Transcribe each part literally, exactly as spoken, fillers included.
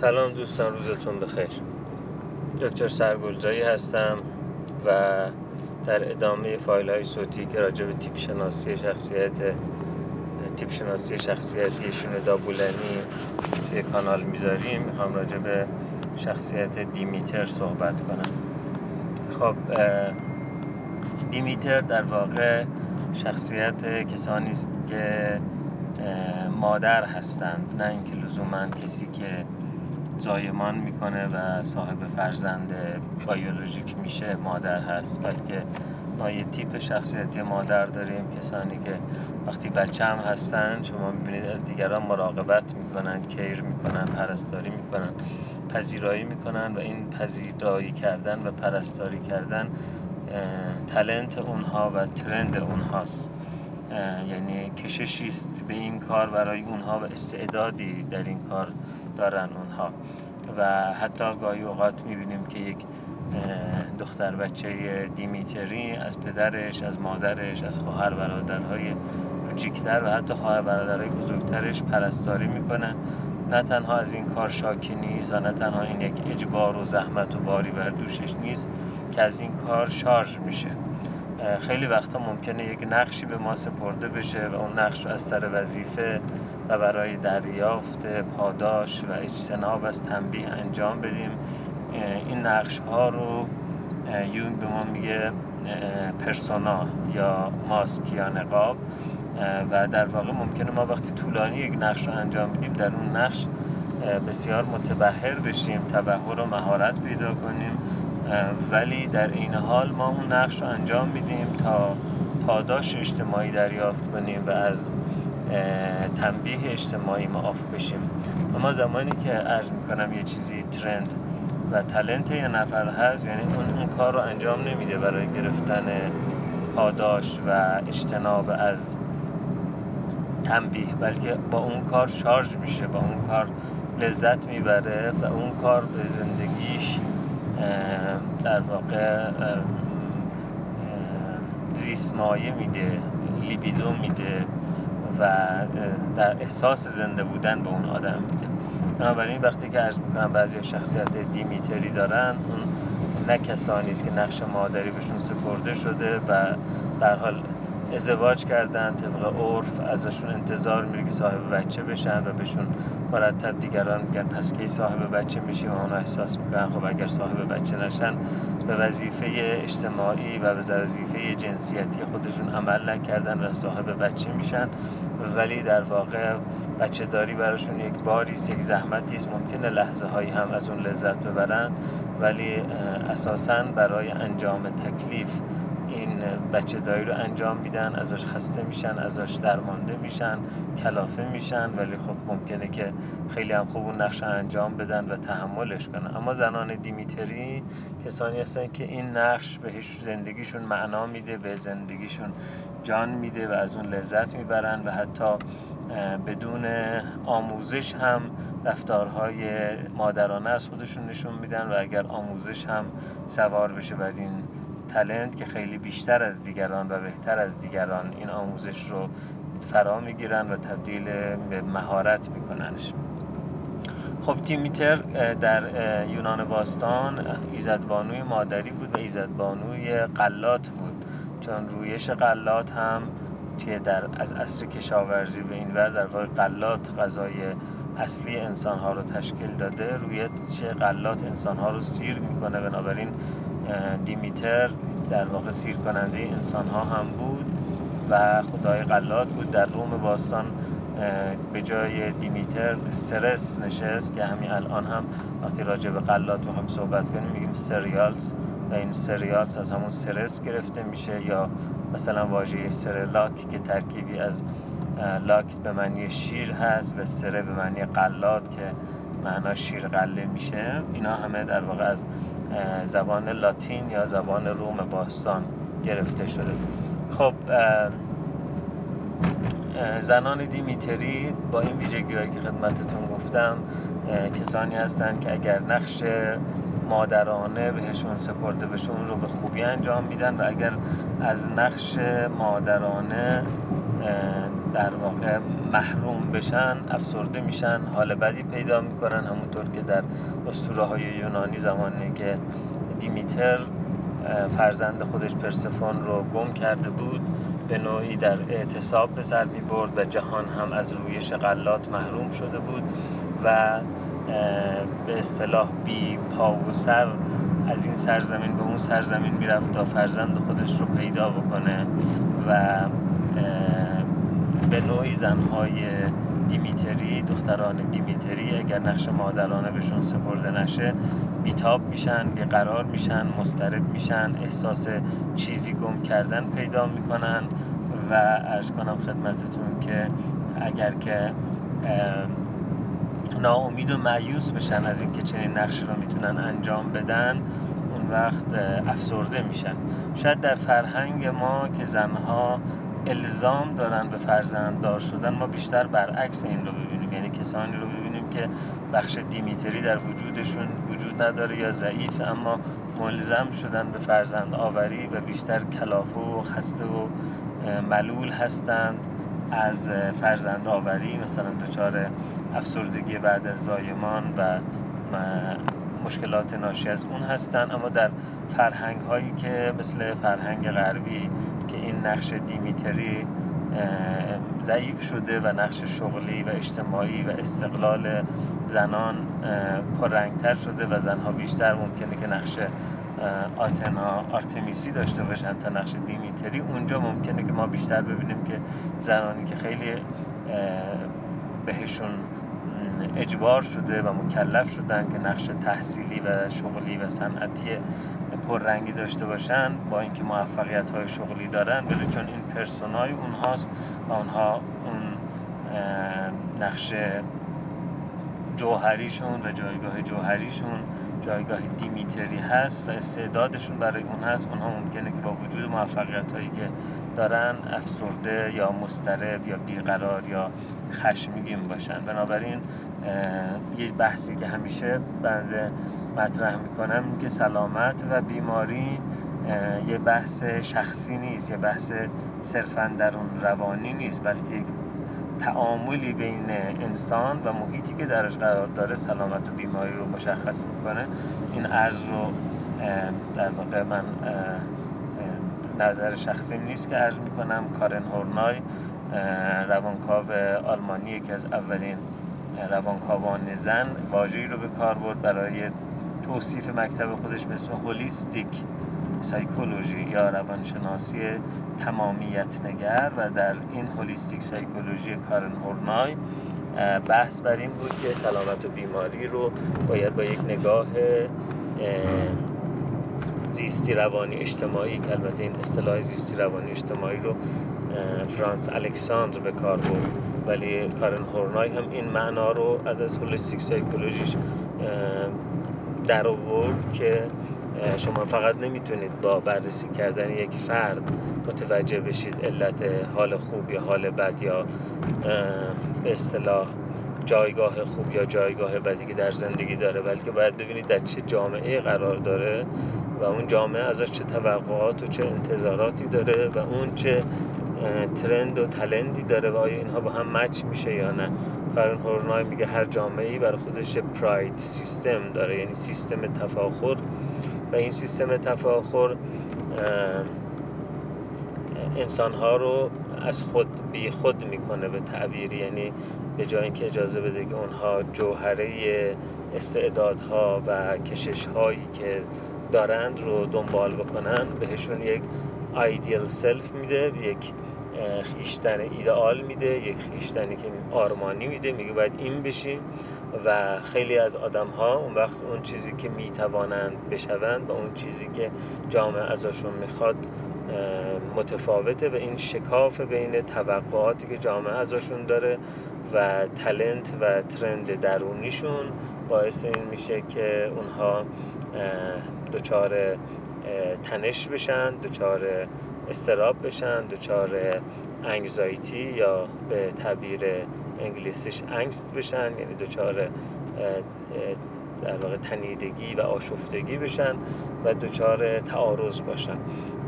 سلام دوستان، روزتون بخیر. دکتر سرگلزایی هستم و در ادامه فایل‌های صوتی که راجع به تیپ شناسی شخصیت تیپ شناسی شخصیتی شینو دابولنی توی کانال میذاریم، میخوام راجع به شخصیت دیمیتر صحبت کنم. خب دیمیتر در واقع شخصیت کسانی است که مادر هستند، نه اینکه لزوماً کسی که زایمان میکنه و صاحب فرزند بیولوژیک میشه مادر هست، بلکه ما یه تیپ شخصیتی مادر داریم، کسانی که وقتی بچه هم هستن شما میبینید از دیگران مراقبت میکنن، کیر میکنن، پرستاری میکنن، پذیرایی میکنن و این پذیرایی کردن و پرستاری کردن تالنت اونها و ترند اونهاست، یعنی کششی است به این کار برای اونها و استعدادی در این کار دارن اونها. و حتی گاهی اوقات میبینیم که یک دختر بچه دیمیتری از پدرش، از مادرش، از خواهر برادرهای کوچکتر و حتی خواهر برادرهای بزرگترش پرستاری میکنه. نه تنها از این کار شاکی نیست و نه تنها این یک اجبار و زحمت و باری بر دوشش نیست که از این کار شارژ میشه. خیلی وقتا ممکنه یک نقشی به ما سپرده بشه و اون نقش رو از سر وظیفه و برای دریافت پاداش و اجتناب از تنبیه انجام بدیم. این نقش ها رو یون به ما میگه پرسونا یا ماسک یا نقاب، و در واقع ممکنه ما وقتی طولانی یک نقش رو انجام بدیم در اون نقش بسیار متبحر بشیم، تبحر و مهارت پیدا کنیم، ولی در این حال ما اون نقش رو انجام میدیم تا پاداش اجتماعی دریافت کنیم و از تنبیه اجتماعی معاف بشیم. اما زمانی که عرض میکنم یه چیزی ترند و تالنت یه نفر هست، یعنی اون اون کار رو انجام نمیده برای گرفتن پاداش و اجتناب از تنبیه، بلکه با اون کار شارژ میشه، با اون کار لذت میبره و اون کار به زندگیش در واقع زیستمایه میده، لیبیدو میده و در احساس زنده بودن به اون آدم میده. بنابراین وقتی که عرض میکنم بعضی شخصیت دیمیتری دارن، نه کسانی است که نقش مادری بهشون سپرده شده و در حال ازدواج کردن، طبق عرف ازشون انتظار میره که صاحب بچه بشن و بهشون مرتب دیگران میگن پس کی صاحب بچه میشی و اونا احساس میکنن خب اگر صاحب بچه نشن به وظیفه اجتماعی و به وظیفه جنسیتی خودشون عمل نکردن و صاحب بچه میشن، ولی در واقع بچه داری براشون یک باری، یک زحمتی است، ممکنه لحظه هایی هم از اون لذت ببرن، ولی اساساً برای انجام تکلیف این بچه دایی رو انجام میدن، ازش خسته میشن، ازش درمانده میشن، کلافه میشن، ولی خب ممکنه که خیلی هم خوب اون نقش انجام بدن و تحملش کنن. اما زنان دیمیتری کسانی هستن که این نقش بهش زندگیشون معنا میده، به زندگیشون جان میده و از اون لذت میبرن و حتی بدون آموزش هم رفتارهای مادرانه از خودشون نشون میدن و اگر آموزش هم سوار بشه بعد این تالنت که خیلی بیشتر از دیگران و بهتر از دیگران این آموزش رو فرا میگیرن و تبدیل به مهارت میکننش. خب دیمیتر در یونان باستان ایزدبانوی مادری بود و ایزدبانوی غلات بود، چون رویش غلات هم که در از عصر کشاورزی به اینور در واقع غلات غذای اصلی انسانها رو تشکیل داده، رویش غلات انسانها رو سیر میکنه. بنابراین دیمیتر در واقع سیر کننده انسان ها هم بود و خدای غلات بود. در روم باستان به جای دیمیتر سرس نشست که همین الان هم وقتی راجع به غلات بخوایم صحبت کنیم میگیم سریالز و این سریالز از همون سرس گرفته میشه، یا مثلا واژه سرلاک که ترکیبی از لاک به معنی شیر هست و سره به معنی غلات که معنا شیر غله میشه. اینا همه در واقع از زبان لاتین یا زبان روم باستان گرفته شده. خب زنان دیمیتری با این ویژگی‌هایی که خدمتتون گفتم کسانی هستند که اگر نقش مادرانه بهشون سپرده بشه اون رو به خوبی انجام میدن و اگر از نقش مادرانه در واقع محروم بشن، افسرده میشن، حال بدی پیدا میکنن، همونطور که در اسطوره های یونانی زمانی که دیمیتر فرزند خودش پرسفون رو گم کرده بود، به نوعی در اعتصاب به سر میبرد و جهان هم از رویش غلات محروم شده بود و به اصطلاح بی پا و سر از این سرزمین به اون سرزمین میرفت تا فرزند خودش رو پیدا بکنه و به نوعی زنهای دیمیتری، دختران دیمیتری، اگر نقش مادرانه بهشون سپرده نشه بیتاب میشن، بیقرار میشن، مضطرب میشن، احساس چیزی گم کردن پیدا میکنن و عرض کنم خدمتتون که اگر که ناامید و مایوس بشن از اینکه چنین نقش رو میتونن انجام بدن، اون وقت افسرده میشن. شاید در فرهنگ ما که زنها الزام دارن به فرزنددار شدن، ما بیشتر برعکس این رو ببینیم، یعنی کسانی رو ببینیم که بخش دیمیتری در وجودشون وجود نداره یا ضعیف، اما ملزم شدن به فرزند آوری و بیشتر کلافه و خسته و ملول هستند از فرزند آوری، مثلا دچار افسردگی بعد از زایمان و مشکلات ناشی از اون هستند. اما در فرهنگ هایی که مثل فرهنگ غربی که این نقش دیمیتری ضعیف شده و نقش شغلی و اجتماعی و استقلال زنان پررنگتر شده و زنها بیشتر ممکنه که نقش آتنا آرتمیسی داشته باشن تا نقش دیمیتری، اونجا ممکنه که ما بیشتر ببینیم که زنانی که خیلی بهشون اجبار شده و مکلف شدن که نقش تحصیلی و شغلی و صنعتی پررنگی داشته باشن، با اینکه موفقیت های شغلی دارن، ولی چون این پرسونای اونهاست و اونها اون نقش جوهریشون و جایگاه جوهریشون جایگاه دیمیتری هست و استعدادشون برای اون هست، اونها ممکنه که با وجود موفقیت هایی که دارن افسرده یا مضطرب یا بیقرار یا خشمگین باشن. بنابراین یه بحثی که همیشه بنده مطرح میکنم این که سلامت و بیماری یه بحث شخصی نیست، یه بحث صرفاً درون روانی نیست، بلکه یک تعاملی بین انسان و محیطی که درش قرار داره سلامت و بیماری رو مشخص میکنه. این عرض رو در واقع من نظر شخصیم نیست که عرض میکنم. کارن هورنای روانکاو آلمانی، یکی از اولین روانکاوان زن، واژه‌ای رو به کار برد برای توصیف مکتب خودش به اسم هولیستیک سایکولوژی یا روانشناسی تمامیت نگر و در این هولیستیک سایکولوژی کارن هورنای بحث بر این بود که سلامت و بیماری رو باید با یک نگاه زیستی روانی اجتماعی که البته این اصطلاح زیستی روانی اجتماعی رو فرانس الکساندر به کار برد، ولی کارن هورنای هم این معنا رو از هولیستیک سایکولوژیش در آورد که شما فقط نمیتونید با بررسی کردن یک فرد متوجه بشید علت حال خوب یا حال بد یا به اصطلاح جایگاه خوب یا جایگاه بدی که در زندگی داره، بلکه باید ببینید در چه جامعه قرار داره و اون جامعه ازش چه توقعات و چه انتظاراتی داره و اون چه ترند و تلندی داره و آیا اینها با هم مچ میشه یا نه. کارن هورنای میگه هر جامعه‌ای برای خودش پراید سیستم داره، یعنی سیستم تفاخر، و این سیستم تفاخر انسانها رو از خود بی خود میکنه به تعبیری، یعنی به جای اینکه اجازه بده که اونها جوهره استعدادها و کششهایی که دارند رو دنبال بکنن، بهشون یک ایدئال سلف میده، یک خیشتن ایدئال میده، یک خیشتنی که آرمانی میده، میگه باید این بشیم و خیلی از آدم ها اون وقت اون چیزی که میتوانند بشوند و اون چیزی که جامعه ازشون میخواد متفاوته و این شکاف بین توقعاتی که جامعه ازشون داره و تلنت و ترند درونیشون باعث این میشه که اونها دچار تنش بشن، دچار استراب بشن، دچار انگزایتی یا به تعبیر انگلیسیش انگست بشن، یعنی دچار در واقع تنیدگی و آشفتگی بشن و دچار تعارض باشن.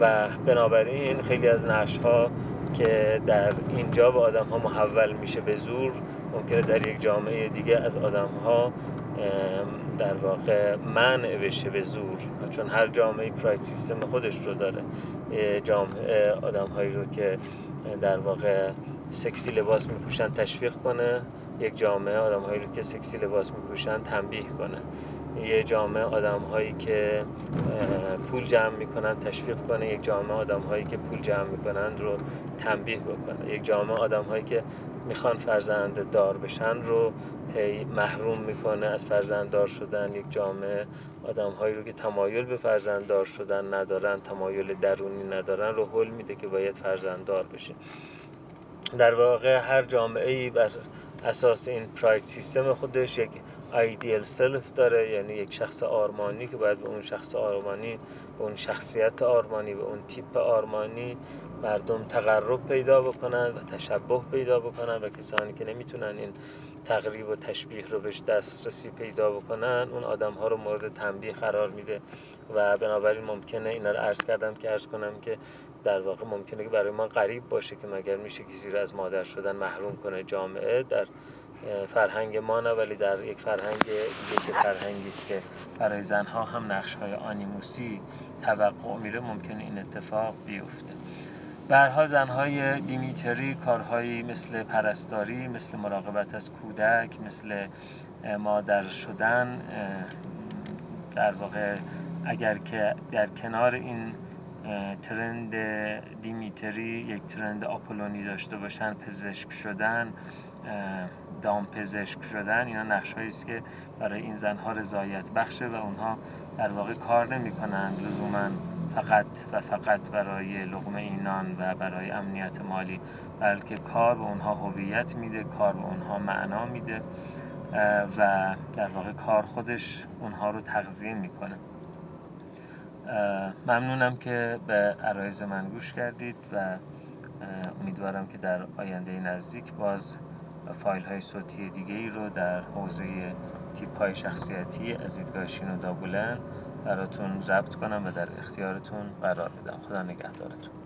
و بنابراین خیلی از نقش‌ها که در اینجا به آدم ها محول میشه به زور، ممکنه در یک جامعه دیگه از آدم ها در واقع منع بشه به زور، چون هر جامعه پراید سیستم خودش رو داره. جامعه آدم هایی رو که در واقع سکسی لباس میپوشن تشویق کنه، یک جامعه آدم هایی رو که سکسی لباس میپوشن تنبیه کنه، یه جامعه آدم هایی که پول جمع میکنن تشویق کنه، یک جامعه آدم هایی که پول جمع میکنن رو تنبیه بکنه، یک جامعه آدم هایی که میخوان فرزند دار بشن رو هی محروم میکنه از فرزند دار شدن، یک جامعه آدم هایی رو که تمایل به فرزند دار شدن ندارن، تمایل درونی ندارن رو هول میده که باید فرزند دار بشه. در واقع هر جامعه‌ای بر اساس این پراید سیستم خودش یک ایدئال سلف داره، یعنی یک شخص آرمانی که باید به اون شخص آرمانی، به اون شخصیت آرمانی، به اون تیپ آرمانی مردم تقرب پیدا بکنن و تشبه پیدا بکنن، و کسانی که نمیتونن این تقریب و تشبیه رو بهش دسترسی پیدا بکنن اون آدم ها رو مورد تنبیه قرار میده. و بنابراین ممکنه اینا رو عرض کردم که عرض کنم که در واقع ممکنه که برای ما غریب باشه که مگر میشه کسی رو از مادر شدن محروم کنه. جامعه در فرهنگ ما نه، ولی در یک فرهنگ دیگه، فرهنگی است که برای زنها هم نقش‌های آنیموسی توقع میره، ممکنه این اتفاق بیفته. به هر حال زن‌های دیمیتری کارهایی مثل پرستاری، مثل مراقبت از کودک، مثل مادر شدن، در واقع اگر که در کنار این ترند دیمیتری یک ترند آپولونی داشته باشن، پزشک شدن، دامپزشک شدن، اینا نقش‌هایی است که برای این زن‌ها رضایت بخشه و اونها در واقع کار نمی‌کنن لزوماً فقط و فقط برای لقمه نان و برای امنیت مالی، بلکه کار به اونها هویت میده، کار به اونها معنا میده و در واقع کار خودش اونها رو تغذیه میکنه. ممنونم که به عرایض من گوش کردید و امیدوارم که در آینده نزدیک باز فایل های صوتی دیگه ای رو در حوزه تیپ های شخصیتی از دیدگاه شینو دابولن براتون ضبط کنم و در اختیارتون قرار بدم. خدا نگهدارتون.